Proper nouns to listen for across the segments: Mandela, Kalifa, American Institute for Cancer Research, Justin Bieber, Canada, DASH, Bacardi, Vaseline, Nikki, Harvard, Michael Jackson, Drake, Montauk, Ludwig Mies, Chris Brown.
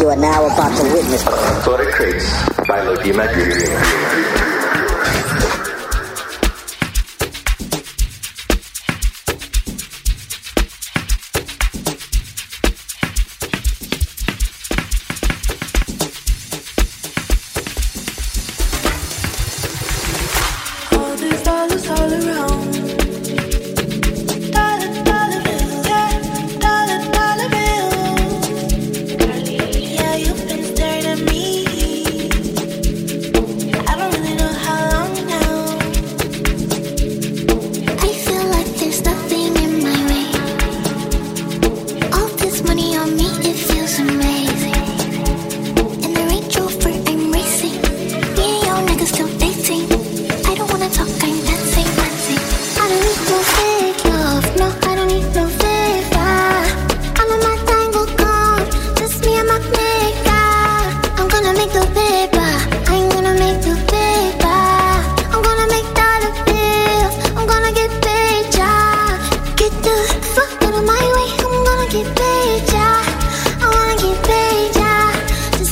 you are now about to witness. Florida Crates by Ludwig Mies.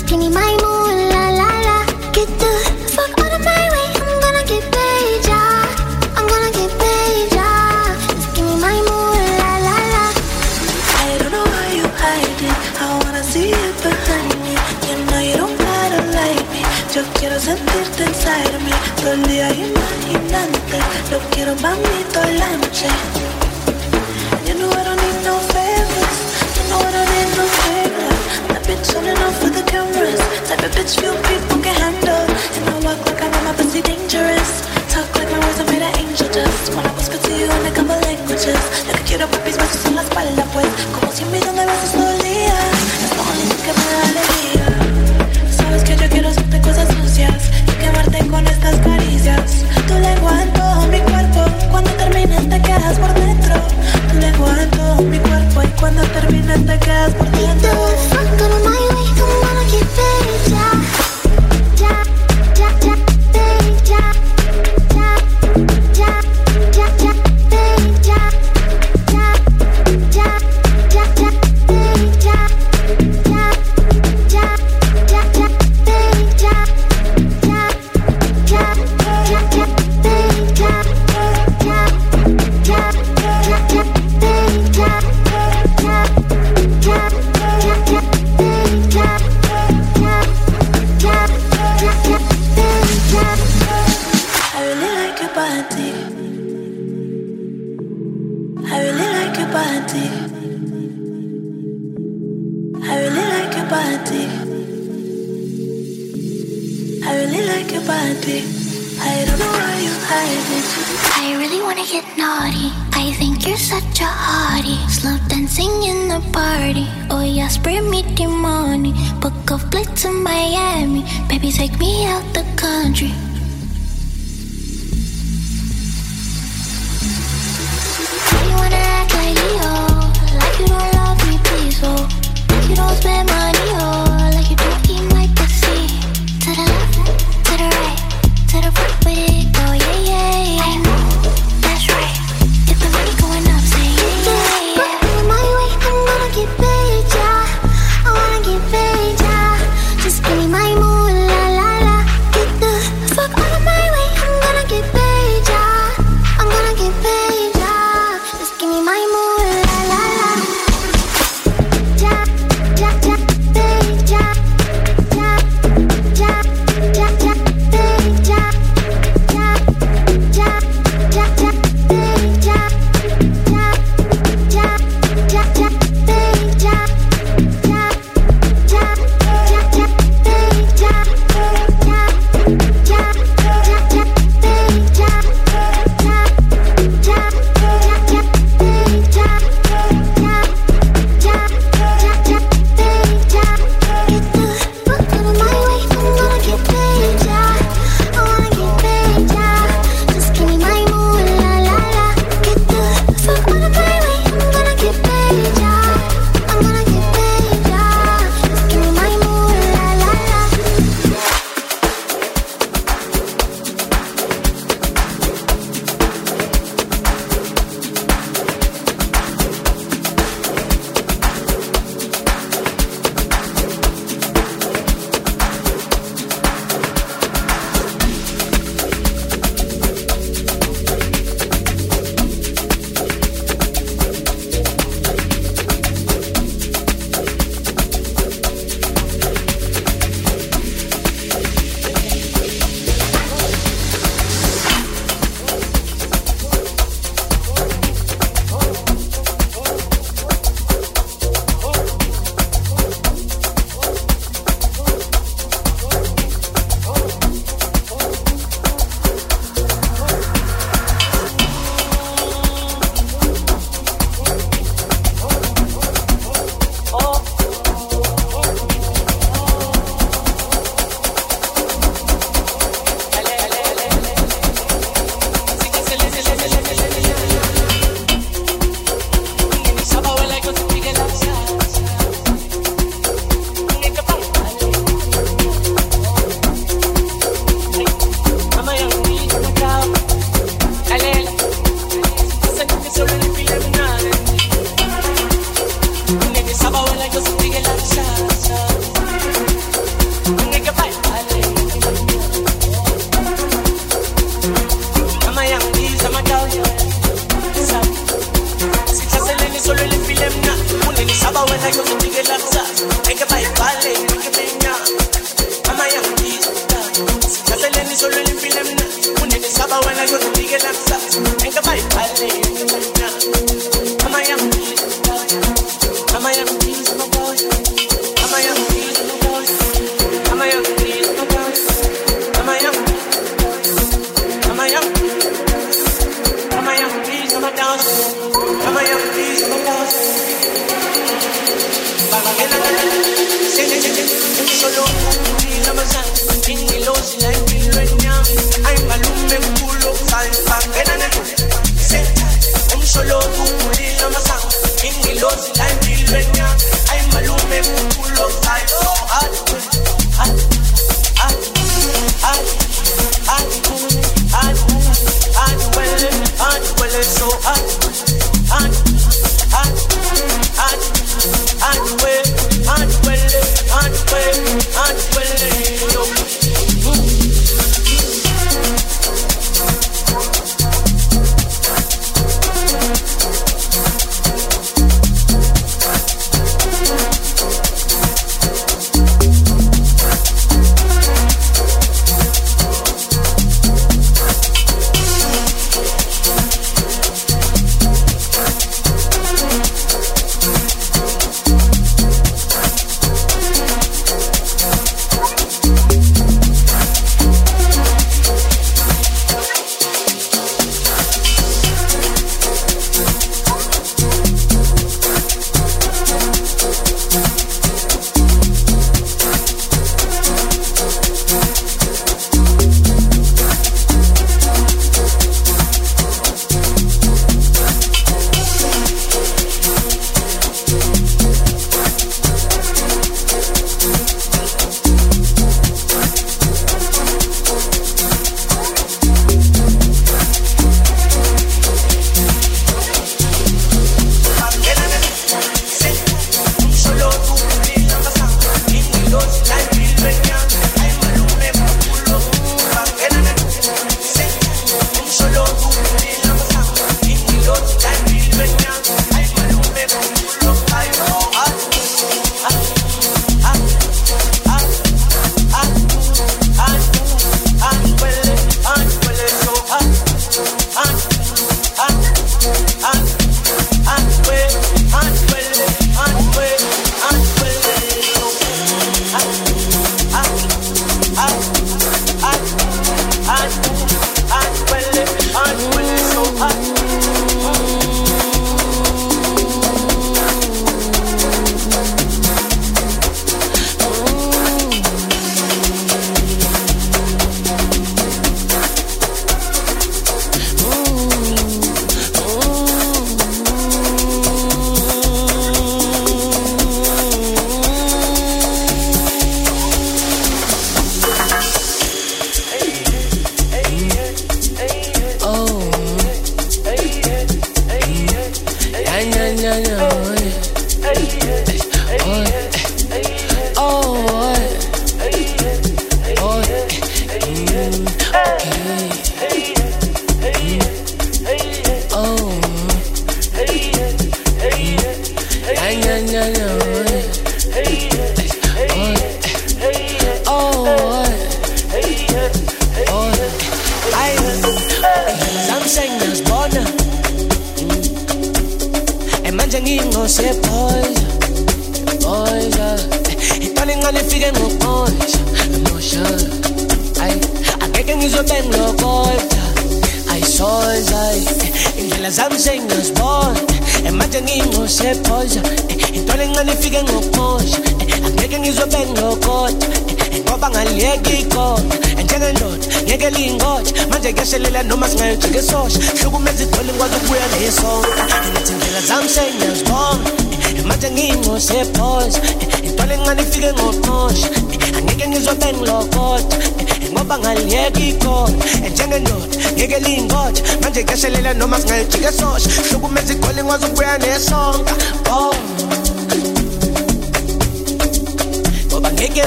Give me my mood, la la.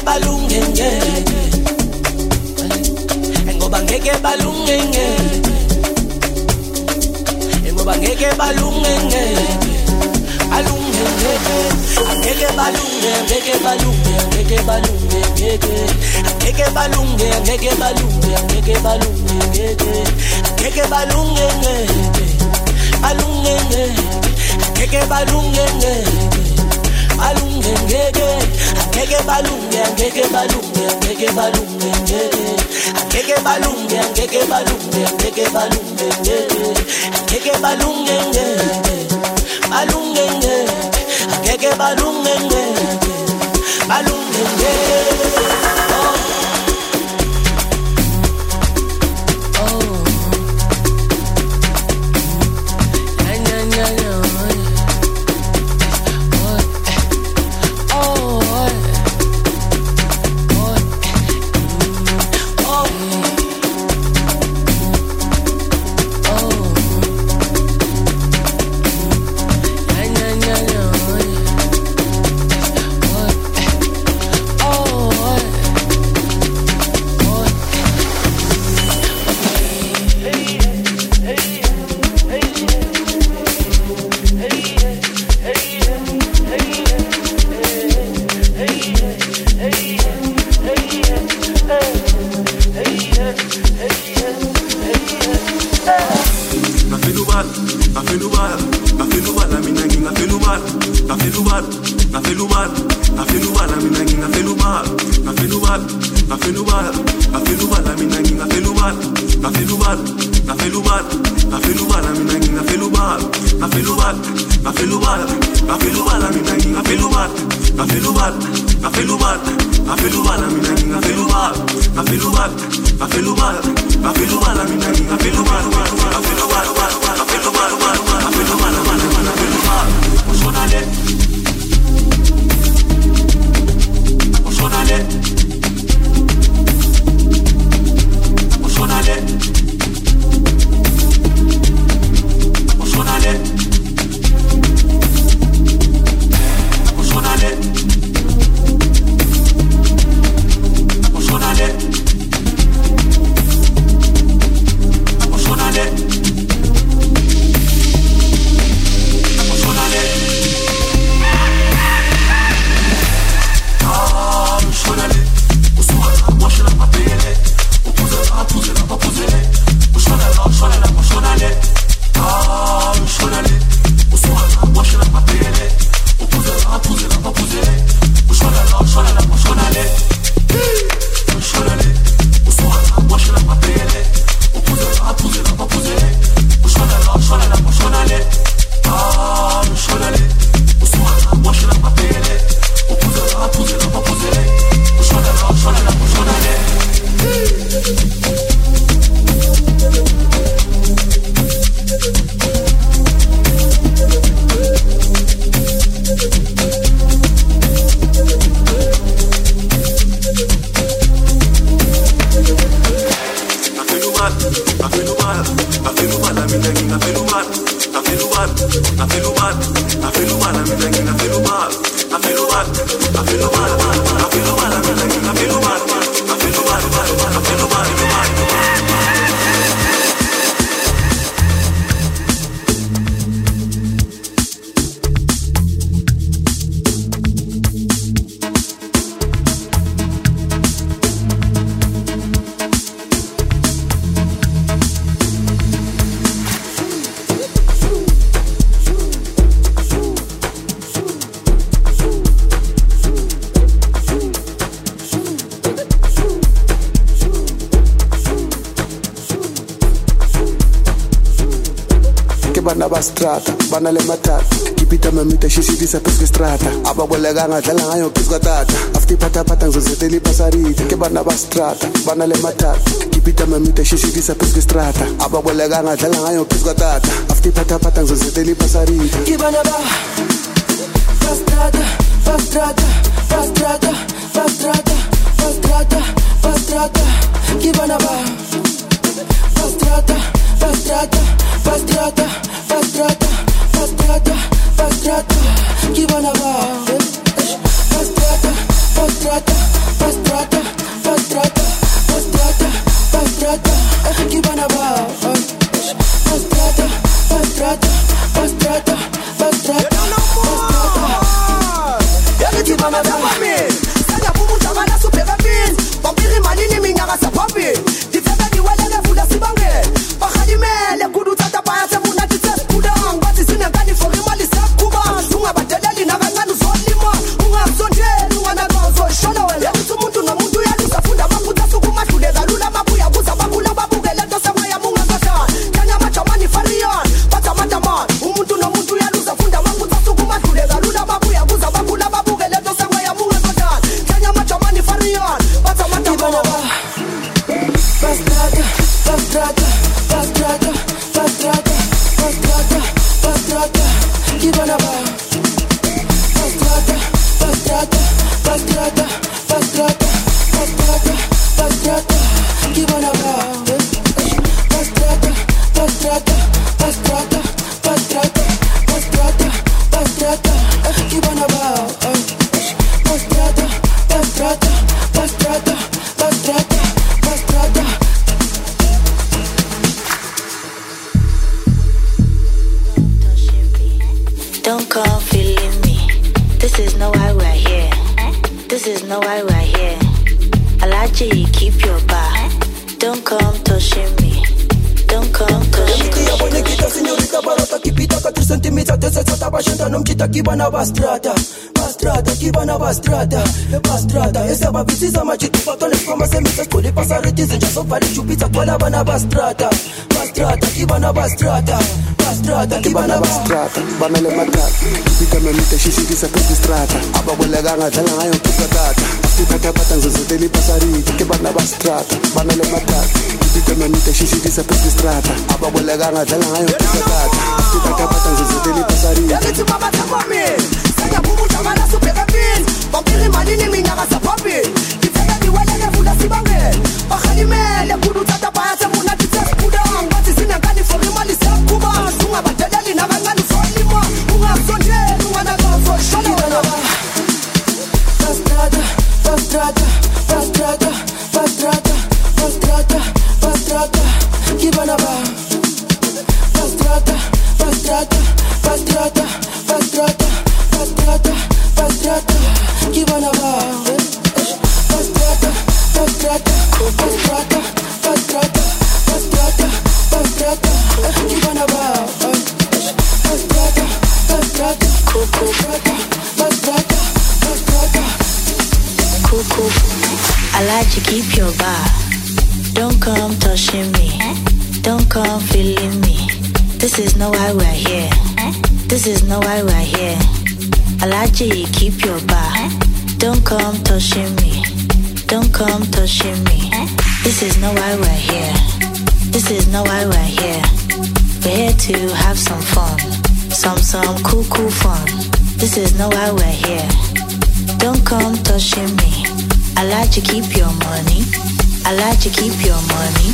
balungenge, ngoba ngeke balungenge, ngoba ngeke balungenge, alungenge, ngeke balungenge, ngeke balungenge, ngeke balungenge, ngeke balungenge, ngeke balungenge, ngeke balungenge, ngeke balungenge, alungenge, ngeke balungenge. Balloon and take a balloon and take a balloon and take a balloon and take a balloon and take a balloon and take a balloon and take a balloon and take a balloon and strata, banale matata, kipita mamita shishitisa peske strata, ababole ganga tela ayo kiskotata, afti pata pata zoziteli pasarita, ke bana bastrata, banale matata, kipita mamita shishitisa peske strata, ababole ganga tela ayo kiskotata, afti pata pata zoziteli pasarita, ke bana ba bastrata, bastrata, bastrata, bastrata, bastrata, bastrata, ke bana ba bastrata, bastrata, bastrata. Fastrata, fastrata, fastrata, que banava. Fastrata, fastrata. This is no why we're here. This is no why we're here. Alaji, keep your bar. Don't come touching me. Don't come touching me. Bonita, señorita barata, kipita ka 3 centimeters. Desesata bashenta nomchita kibana bastrata. Bastrata, kibana bastrata. Bastrata, esa babisiza machitu patones promises. Kuli pasaritis and just over the chupita kola bana bastrata. Bastrata, kibana bastrata. Strada, ti vanno alla strada, vanno alle matate, tipicamente ci si disapre di strada, abba quella ganga te la hai un po' catata, ti catapatan se te li passari, che vanno alla strada, vanno alle matate, tipicamente ci si disapre di strada, abba quella ganga te la hai un po' catata, ti catapatan se te li passari, che ti mamma te va me, sai che bubu te vanno su per apin, vampiri malini mi naga sa papi, ti fai di wala la fuga si va me, bahani me, le kudu tata pa sa mona ti sa kuda, ma ti sina gani for you mali sa kuba. Unga badeli na bangani soli mo, unga sonje, unga na gonzo shali na ba. Fastrada, fastrada, fastrada, fastrada, fastrada, fastrada, kibana ba. Fastrada, fastrada, fastrada, fastrada, fastrada, fastrada, kibana ba. Fastrada, fastrada, fastrada, fastrada, fastrada, fastrada, kibana ba. I like to keep your bar. Don't come touching me. Don't come feeling me. This is not why we're here. This is not why we're here. I like to keep your bar. Don't come touching me. Don't come touching me. This is not why we're here. This is not why we're here. We're here to have some fun. Some cool fun. This is not why we're here. Don't come touching me. I like to keep your money. I like to keep your money.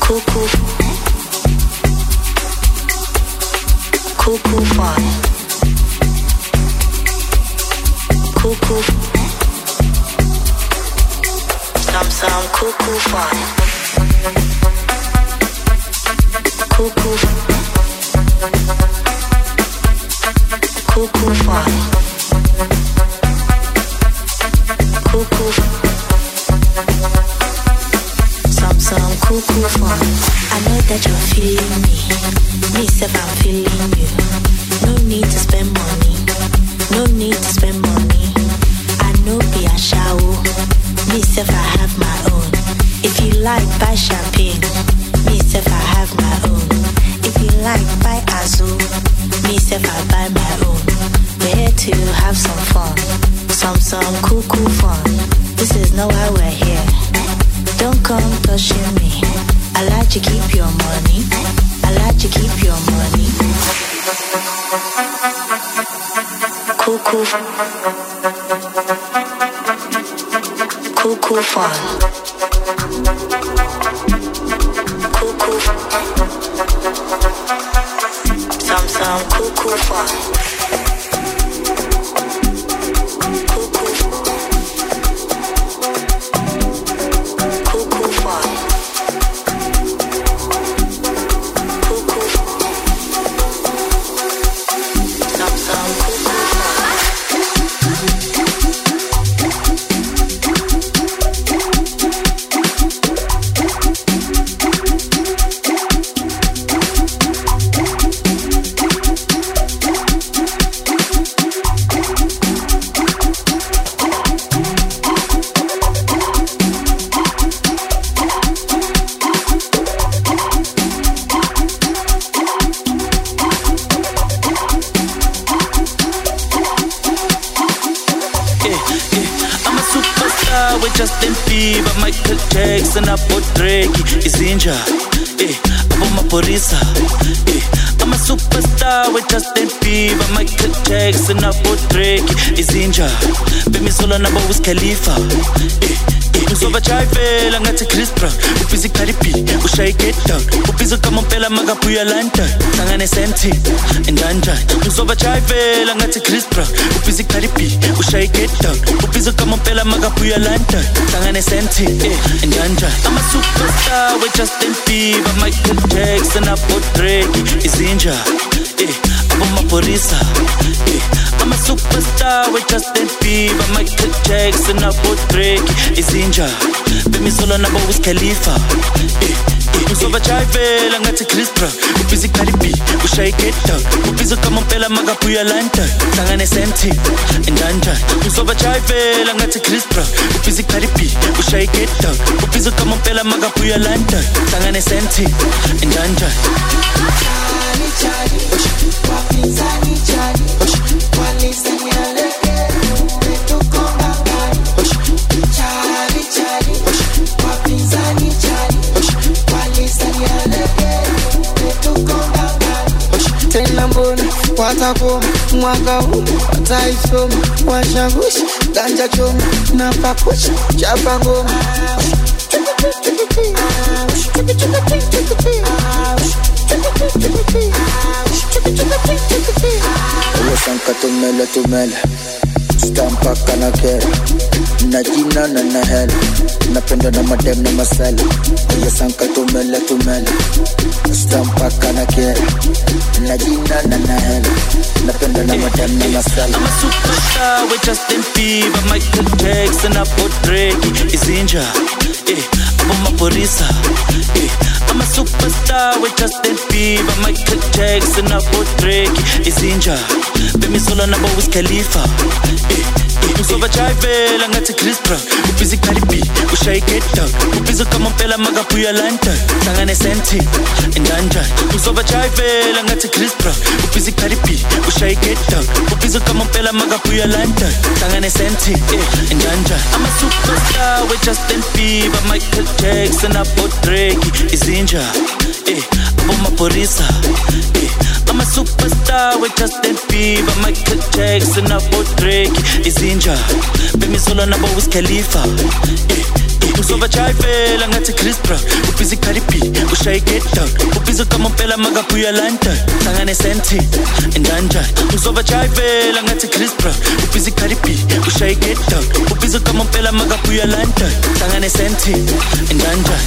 Cool fun. Some cool fun. Cool fun. Some cool fun. I know that you're feeling me. Me self, I'm feeling you. No need to spend money. No need to spend money. I know be a shower. Me self, I have my own. If you like, buy champagne. Me self, I have my own. If you like, buy azul. Me self, I buy my own. We're here to have some fun. Some cool fun. This is not why we're here. Don't come touching me. I like to keep your money. I like to keep your money. Cool fun. Cool. Some cool fun. Justin Bieber, Michael Jackson, apo Drake, Izinja, apo Maporisa, I'm a superstar with Justin Bieber, Michael Jackson, apo Drake, Izinja, Bemi solo na ba with Kalifa, Mzova chayvela ngathi Chris Brown Ubhizi Kalipi, ushaye get down Ubhizo kamompela magabuya London Sangane SMT, endanjani Mzova chayvela ngathi Chris Brown Ubhizi Kalipi, ushaye get down Ubhizo kamompela magabuya London Sangane SMT, endanjani I'm a superstar with Justin Bieber Michael Jackson, Apple Drake Izinja, Abomapurisa, I'm a superstar with Justin Bieber Michael Jackson, Apple Drake Izinja, Bemisolo nabo with Kalifa Mzova chayvela ngathi Chris Brown Ubhizi Kalipi, ushaye get down Ubhizo kamompela magabuya London Sangane SMT, endanjani Mzova chayvela ngathi Chris Brown Ubhizi Kalipi, ushaye get down Ubhizo kamompela magabuya London Sangane SMT, endanjani Charlie, Watako, Mwakao, Wataiso, Washabush, Danjacho, Napakush, Chapango, Sanka tumela Stampa kanakera Najina na nahela Napenda na madem na masala Uya sanka tumela Stampa kanakera Najina na nahela Napenda na madem na masala I'm a superstar with Justin Bieber Michael Jackson, Apple Drake Izinja, Abomaporisa I'm a superstar with Justin Bieber Michael Jackson, Apple Drake Izinja Bemisolo nabo with Kalifa Mzova chayvela ngathi Chris Brown Ubhizi Kalipi, ushaye get down Ubhizo kamompela magabuya London Sangane SMT, endanjani Mzova chayvela ngathi Chris Brown Ubhizi Kalipi, ushaye get down Ubhizo kamompela magabuya London Sangane SMT, endanjani I'm a superstar with Justin Bieber Michael Jackson, Apple Drake Izinja, Abomaporisa I'm a superstar with Justin Bieber Michael Jackson, Apple Drake Izinja, Bemisolo nabo with Kalifa Mzova chayvela ngathi Chris Brown Ubhizi Kalipi, ushaye get down Ubhizo kamompela magabuya London Sangane SMT, endanjani Mzova chayvela ngathi Chris Brown Ubhizi Kalipi, ushaye get down Ubhizo kamompela magabuya London Sangane SMT, endanjani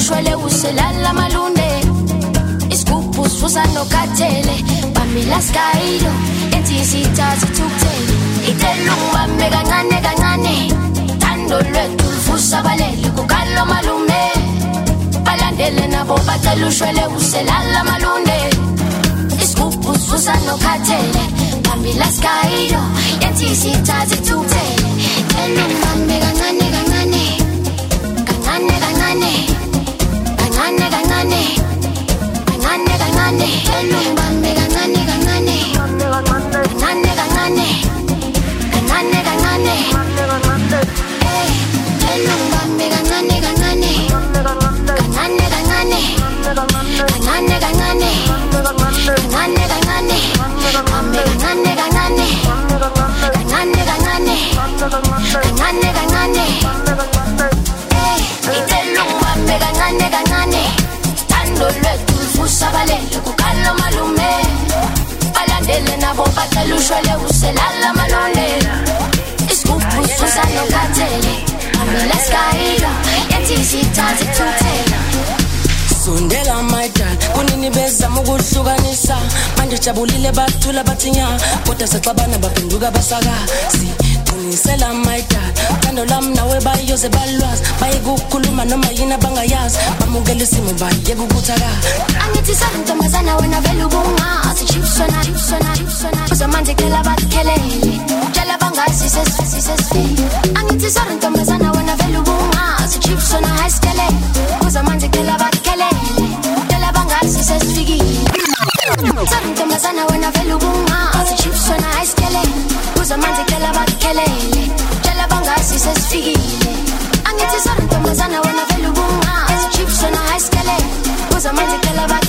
ushwele uselala malune isikupusuza nokatele bamila skailo enzizithathi tukutele iteluwa mekancane kancane thando lwethu luvusa balele kukalo malume balandele nabo bacela ushwele uselala malune isikupusuza nokatele bamila skailo enzizithathi tukutele iteluwa mekancane kancane Sundela my dad, kunini beza muguhlukanisa manje jabulile bathula bathinya kodwa sexabana baphenduka basaga siqinisela my dad thando lam nawe bayoze balwazi bayikukhuluma noma yini bangayazi bamukele isimo baye kukuthaka angithi santomazana wena vele ubunga asijipsona uzamanje kela bathelele utshela bangasisesifile angithi santomazana wena vele ubunga asijipsona haskele uzamanje kela bathelele utshela bangasisesifile santomazana wena vele ubunga asijipsona haskele uzamanje kela bathelele utshela bangasisesifile angithi santomazana wena vele ubunga asijipsona haskele uzamanje kela bathelele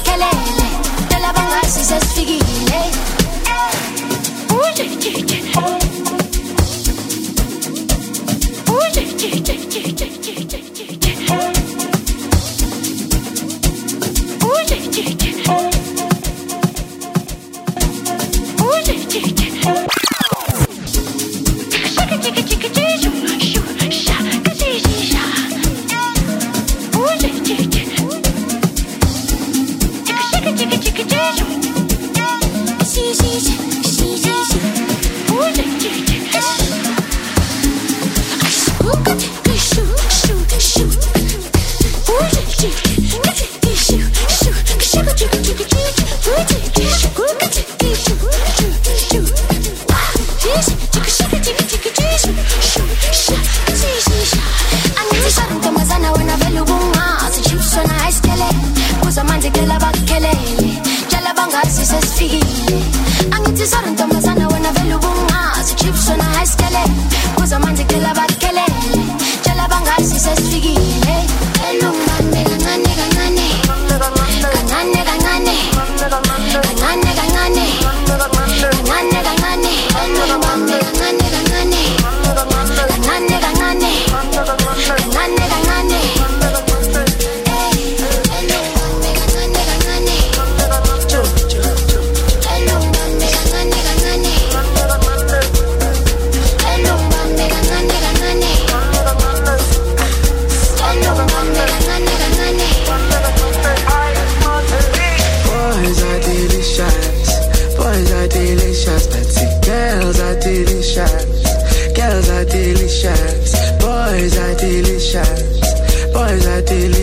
Delicious.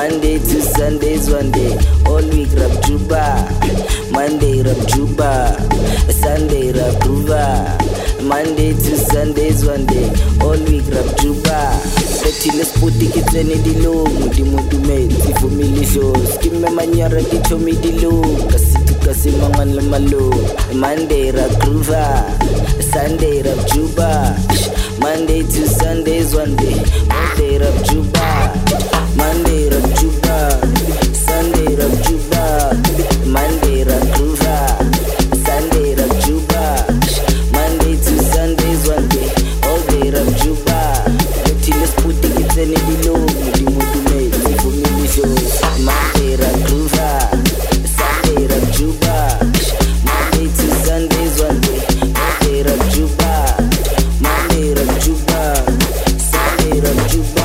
Monday to Sundays one day, all week rap juba. Monday rap juba, Sunday rap juba. Monday to Sundays one day, all week rap juba. Betile spoti kitsene dilungu dimutumezi fumilisho skimme manyara kichomi dilungu kasi mangan lamalo. Monday rap juba, Sunday rap juba. Monday to Sundays one day, Monday rap juba. Monday rap juba, Sunday rap juba. Monday rap juba, Sunday rap juba. Monday to Sundays one day, all day rap juba. Till it's put it in the below, the motivate for me shows. Monday rap juba, Sunday rap juba. Monday to Sundays one day, all day rap juba. Monday rap juba, Sunday rap juba.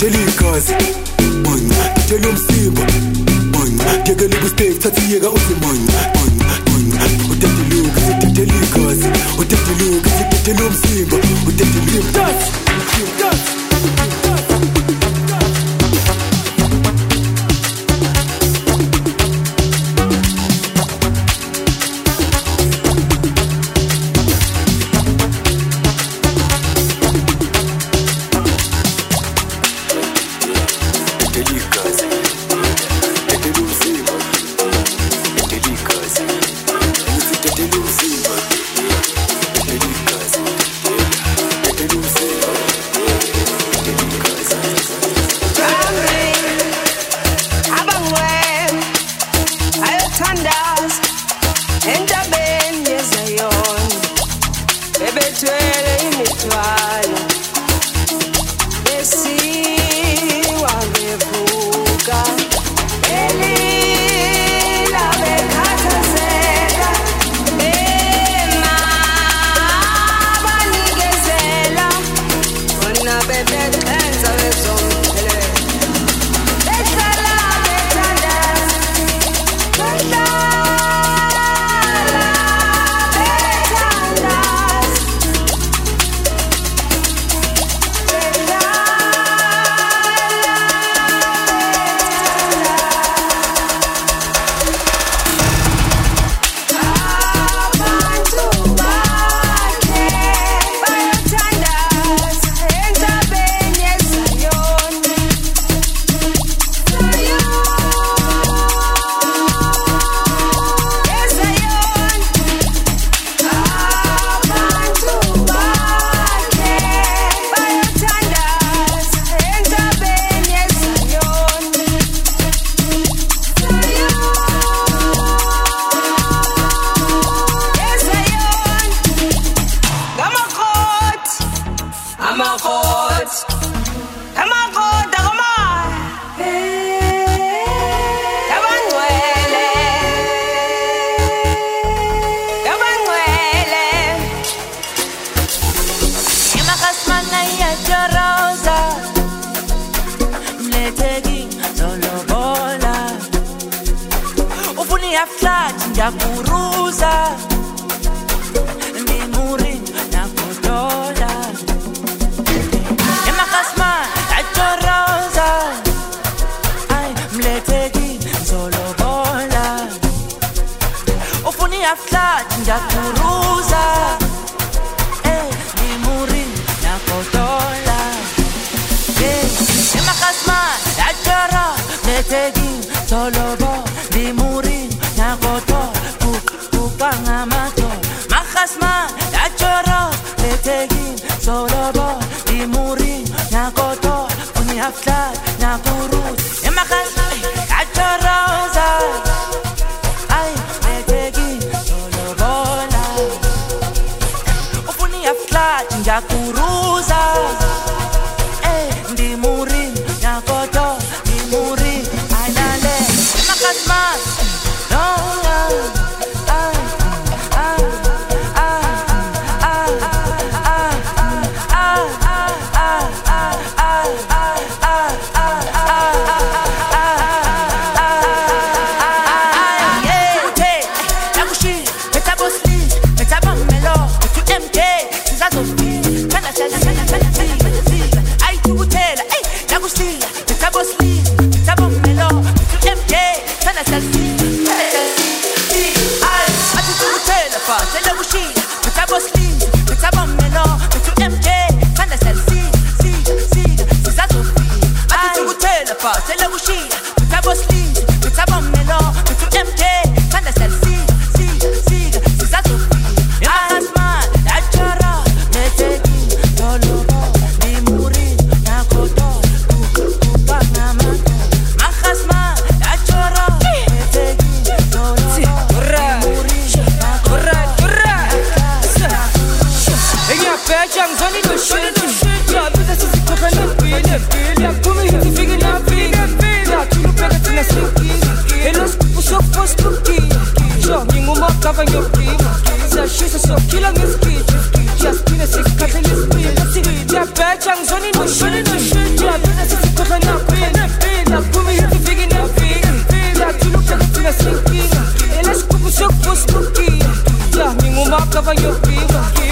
Tell udete lomzimba udete lomzimba. Cover your feet.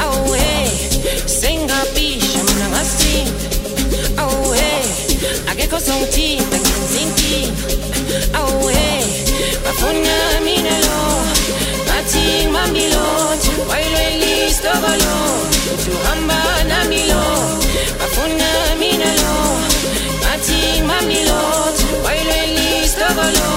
away. Senga pisha munangasi. Away. Ageko sonti takinzinti. Away. Bafuna minelo. Mati mamilo. Waile listo balo. Tuhamba namilo. Bafuna minelo. Mati mamilo. Waile listo balo.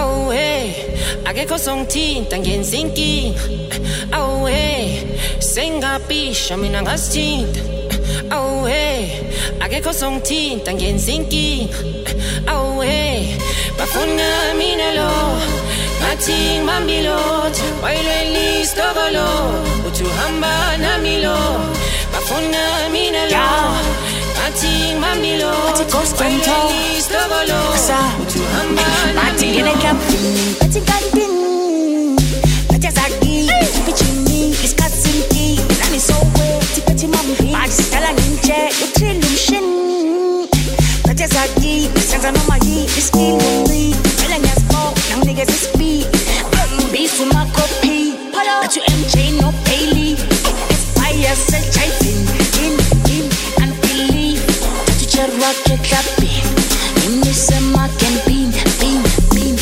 Oh hey, I get some tea, and get zinky. Oh hey, Bafuna minelo, Mati mamilot, Waile listo balo, Utuhamba namilo, Bafuna minelo, Mati mamilot, Waile listo balo, Utuhamba namilo, Mati gandin, Mati zaki, Pichini, Iskatzinki, Nani sowe. Magistella ninche, utrillusion. But as I keep, since I know my heat is killing me. Feeling as more, now niggas is speed. I'm beast with my copy. But you MJ, no Bailey. It's fire, such I think. In, and believe. But you just rocket that beam. In this, I can beam. In,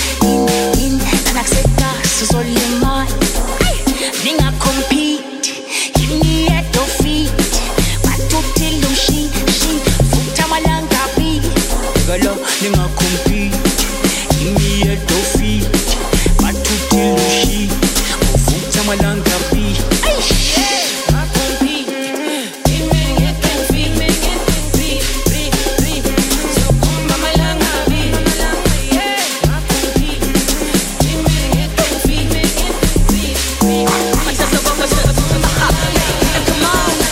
and I said, that's all you might. Ning I compete. Give me a trophy. Gala, ninga compete. Imi e tofi. Batu tilushi. Ufuta malanga bi. I compete. Imi e tofi. Imi e tofi. So kumba malanga bi. I compete. Imi e tofi. Imi e tofi. I just love what I'm saying. Come on. Yeah.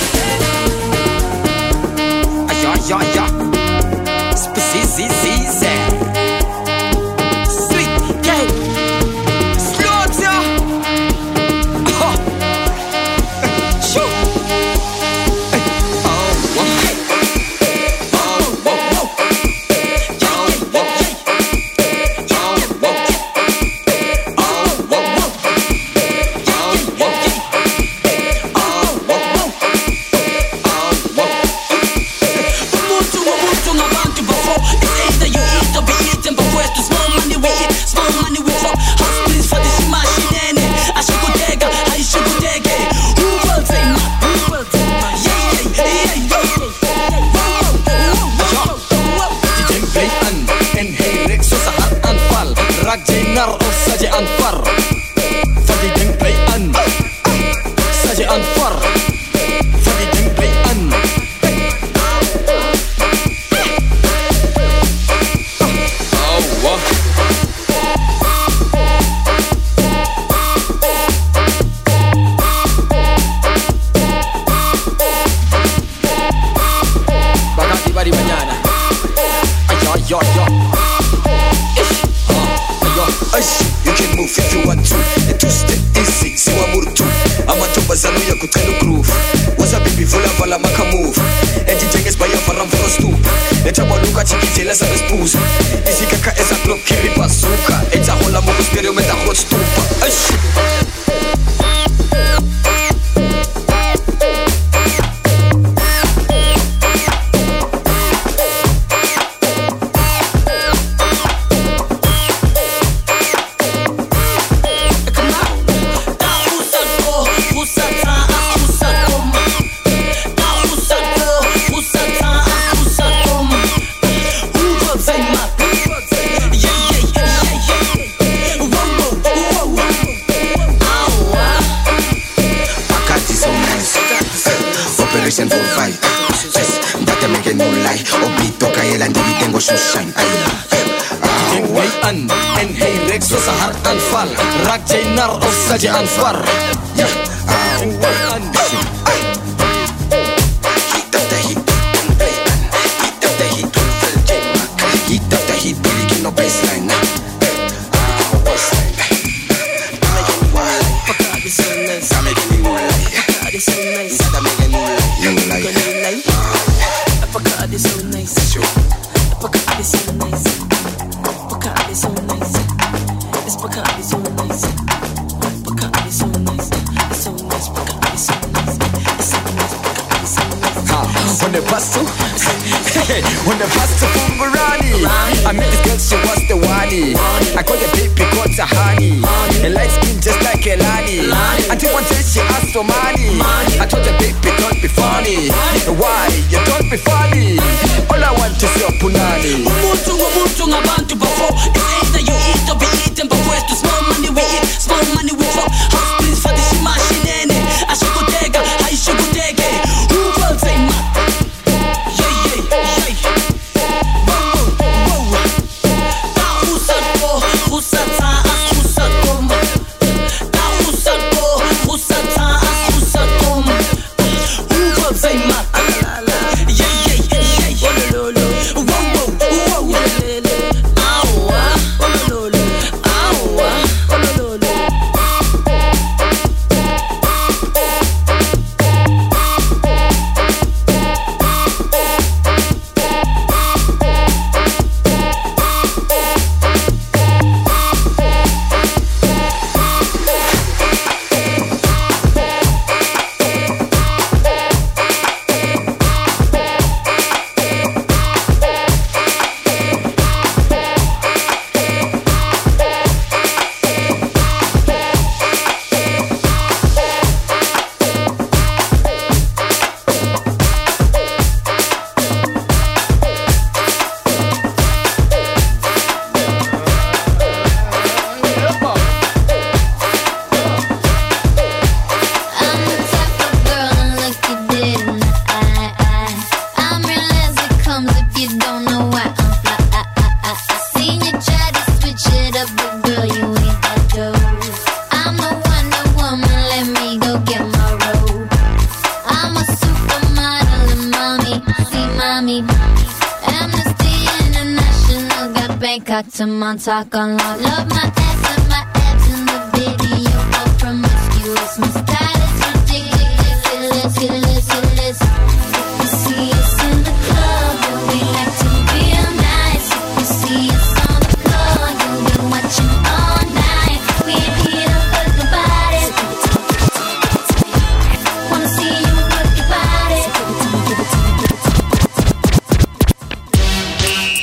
Mandela, Nikki tengo sunshine. أن انهي ريكس وسهر أنفال راكتي نار أفسدي أنفار أول أن يتفتحي يتفتحي طول في الجمكة يتفتحي بيلي كنو بايسلاين سامي جمي مولاي سامي جمي مولاي أفكا أدي سو نايس أفكا أدي سو نايس so nice. It's Bacardi so nice. Bacardi so nice. It's so nice. Bacardi so nice. It's so nice. Bacardi so nice. On the bus too. Hey, on the bus to Pumbarani. I met this girl, she was the wani. I call the baby called Tahani. Her light skin just like Elani. Until one day she asked for money. I told the baby don't be funny. Why you don't be funny? All I want is your punani. Umuntu ngabantu before. To Montauk on love. Love my ass and my abs in the video. All promiscuous. My style is ridiculous. Let's get it, let's get it, let's get it. If you see us in the club, then we like to be nice. If you see us on the floor, you'll be watching all night. We ain't here to work your body. Wanna see you work your body. Give it to me, give it to me, give it to me.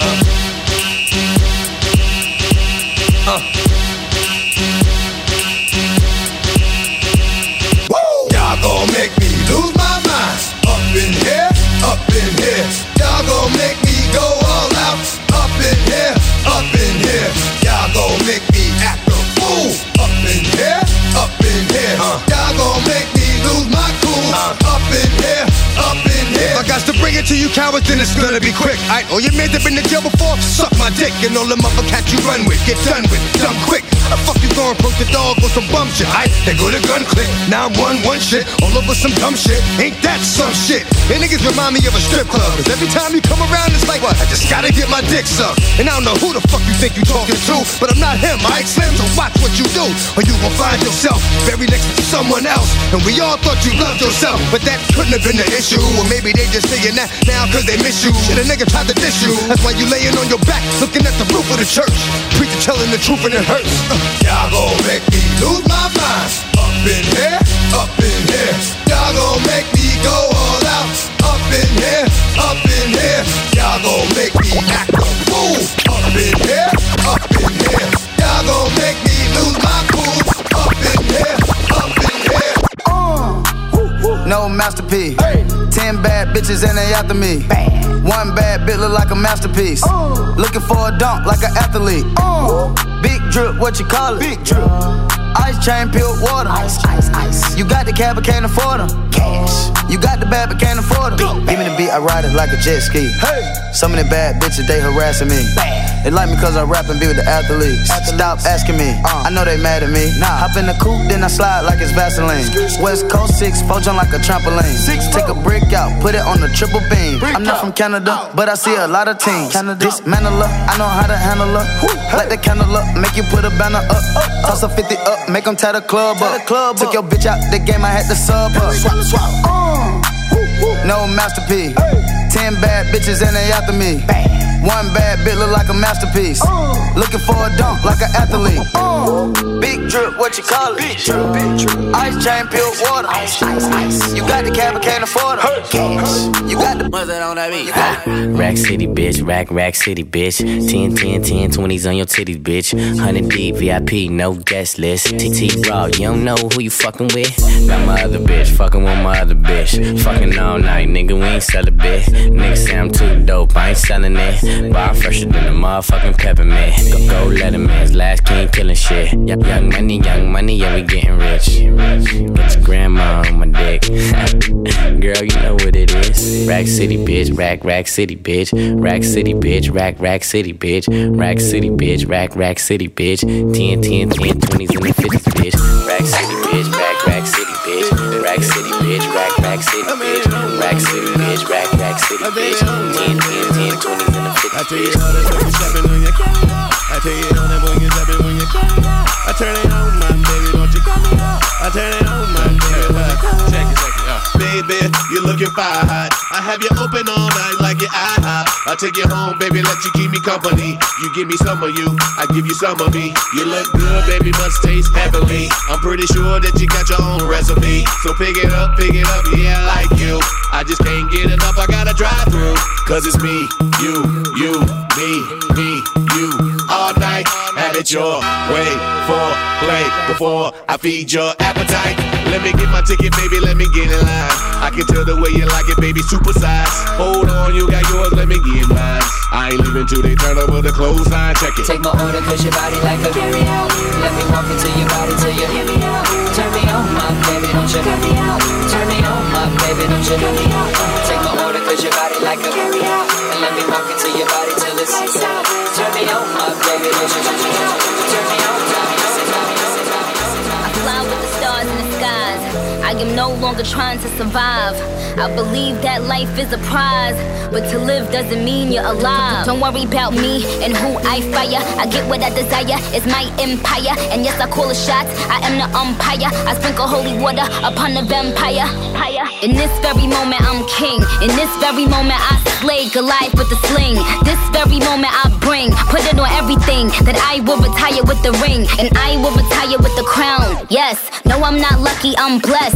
To you cowards, then it's gonna be quick. Aight, all your men that been to jail before, suck my dick. And all the motherfuckers you run with, get done with, dumb quick. How the fuck you gon' approach the dog or some bum shit? Aight, they go to gun click, 911 shit, all over some dumb shit. Ain't that some shit? And niggas remind me of a strip club, cause every time you come around it's like, what? I just gotta get my dick sucked. And I don't know who the fuck you think you talking to, but I'm not him, Aight Slim, so watch what you do, or you gon' find yourself very next to someone else. And we all thought you loved yourself, but that couldn't have been the issue. Or maybe they just saying that now cause they miss you. Shit, a nigga tried to diss you. That's why you laying on your back, looking at the roof of the church. Preacher telling the truth and it hurts. Y'all gon' make me lose my mind. Up in here, up in here. Y'all gon' make me go all out. Up in here, up in here. Y'all gon' make me act a fool. Up in here, up in here. Y'all gon' make me lose my cool. Up in here, up in here. No masterpiece. Hey. 10 bad bitches and they after me. Bad. One bad bitch look like a masterpiece. Looking for a dunk like an athlete. Big drip, what you call it? Big drip. Ice chain, peeled water. Ice, ice, ice. You got the cab but can't afford them. cash. You got the bad but can't afford it. Give me the beat, I ride it like a jet ski. Some of the bad bitches, they harassing me. They like me cause I rap and be with the athletes. Stop asking me, I know they mad at me. Hop in the coupe, then I slide like it's Vaseline. West Coast 6'4", jump like a trampoline. Take a brick out, put it on the triple beam. I'm not from Canada, but I see a lot of teams. Dismantle her, I know how to handle her. Light the candle up, make you put a banner up. Toss a 50 up, make them tie the club up. Took your bitch out the game, I had to sub her. No masterpiece. 10 bad bitches and they after me. One bad bitch look like a masterpiece. Looking for a dunk like an athlete. Big drip, what you call it? Big drip, big drip. Ice chain, pure water. Ice, ice, ice. You got the cab, but can't afford it. Cash. You got the buzzin' on that beat. Rack City, bitch. Rack City, bitch. 10, 10, 10, 20s on your titties, bitch. 100 deep, VIP, no guest list. TT Raw, you don't know who you fucking with. Not my other bitch, fucking with my other bitch. Fucking all night, nigga, we ain't sell a bitch. Nigga say I'm too dope, I ain't selling it. Bar fresher than a motherfucking peppermint. Go let him in, his last king killing shit. Young money, yeah, we getting rich. Get your grandma on my dick. Girl, you know what it is. Rack City, bitch, rack city, bitch. Rack City, bitch, rack city, bitch. Rack City, bitch, rack city, bitch. 10, 10, 10, 20s and the 50s, bitch. Rack City, bitch, rack city, bitch. Rack City, bitch, rack city, bitch. Rack City, bitch, rack city, bitch. 10, 10, 10, 20s and the 50s. I tell you all this when you steppin' on your car. I tell you all that when you steppin' on your car. I turn it on, my baby, don't you call me up. I turn it on, my baby, check it out. Baby, you lookin' fire hot. I have you open all night like your eye hot. I take you home, baby, let you keep me company. You give me some of you, I give you some of me. You look good, baby, must taste heavenly. I'm pretty sure that you got your own recipe. So pick it up, yeah, I like you. I just can't get enough, I gotta drive through. Cause it's me, you, me, you. All night, have it your way for play. Before I feed your appetite, let me get my ticket, baby, let me get in line. I can tell the way you like it, baby, super size. Hold on, you got yours, let me get mine. I ain't leaving till they turn over the clothesline, check it. Take my order, cause your body like a carry out. Let me walk into your body till you hear me out. Turn me on, my baby, don't you cut me out. Turn me on, my baby, don't you cut me out. Take my order, cause your body like a carry out. And let me walk into your body till it's lights out. Turn me on, my baby, don't you turn me on, I fly with the stars in the skies. I am no longer trying to survive. I believe that life is a prize, but to live doesn't mean you're alive. Don't worry about me and who I fire. I get what I desire, it's my empire. And yes, I call the shots, I am the umpire. I sprinkle holy water upon the vampire. In this very moment, I'm king. In this very moment, I slay Goliath with a sling. This very moment, I bring, put it on everything, that I will retire with the ring. And I will retire with the crown. Yes, no, I'm not lucky, I'm blessed.